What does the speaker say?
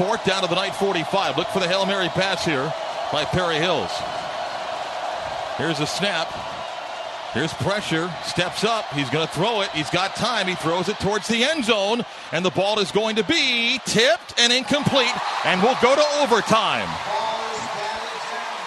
fourth, down to the Knight 45. Look for the Hail Mary pass here by Perry Hills. Here's a snap. Here's pressure. Steps up. He's going to throw it. He's got time. He throws it towards the end zone. And the ball is going to be tipped and incomplete. And we'll go to overtime.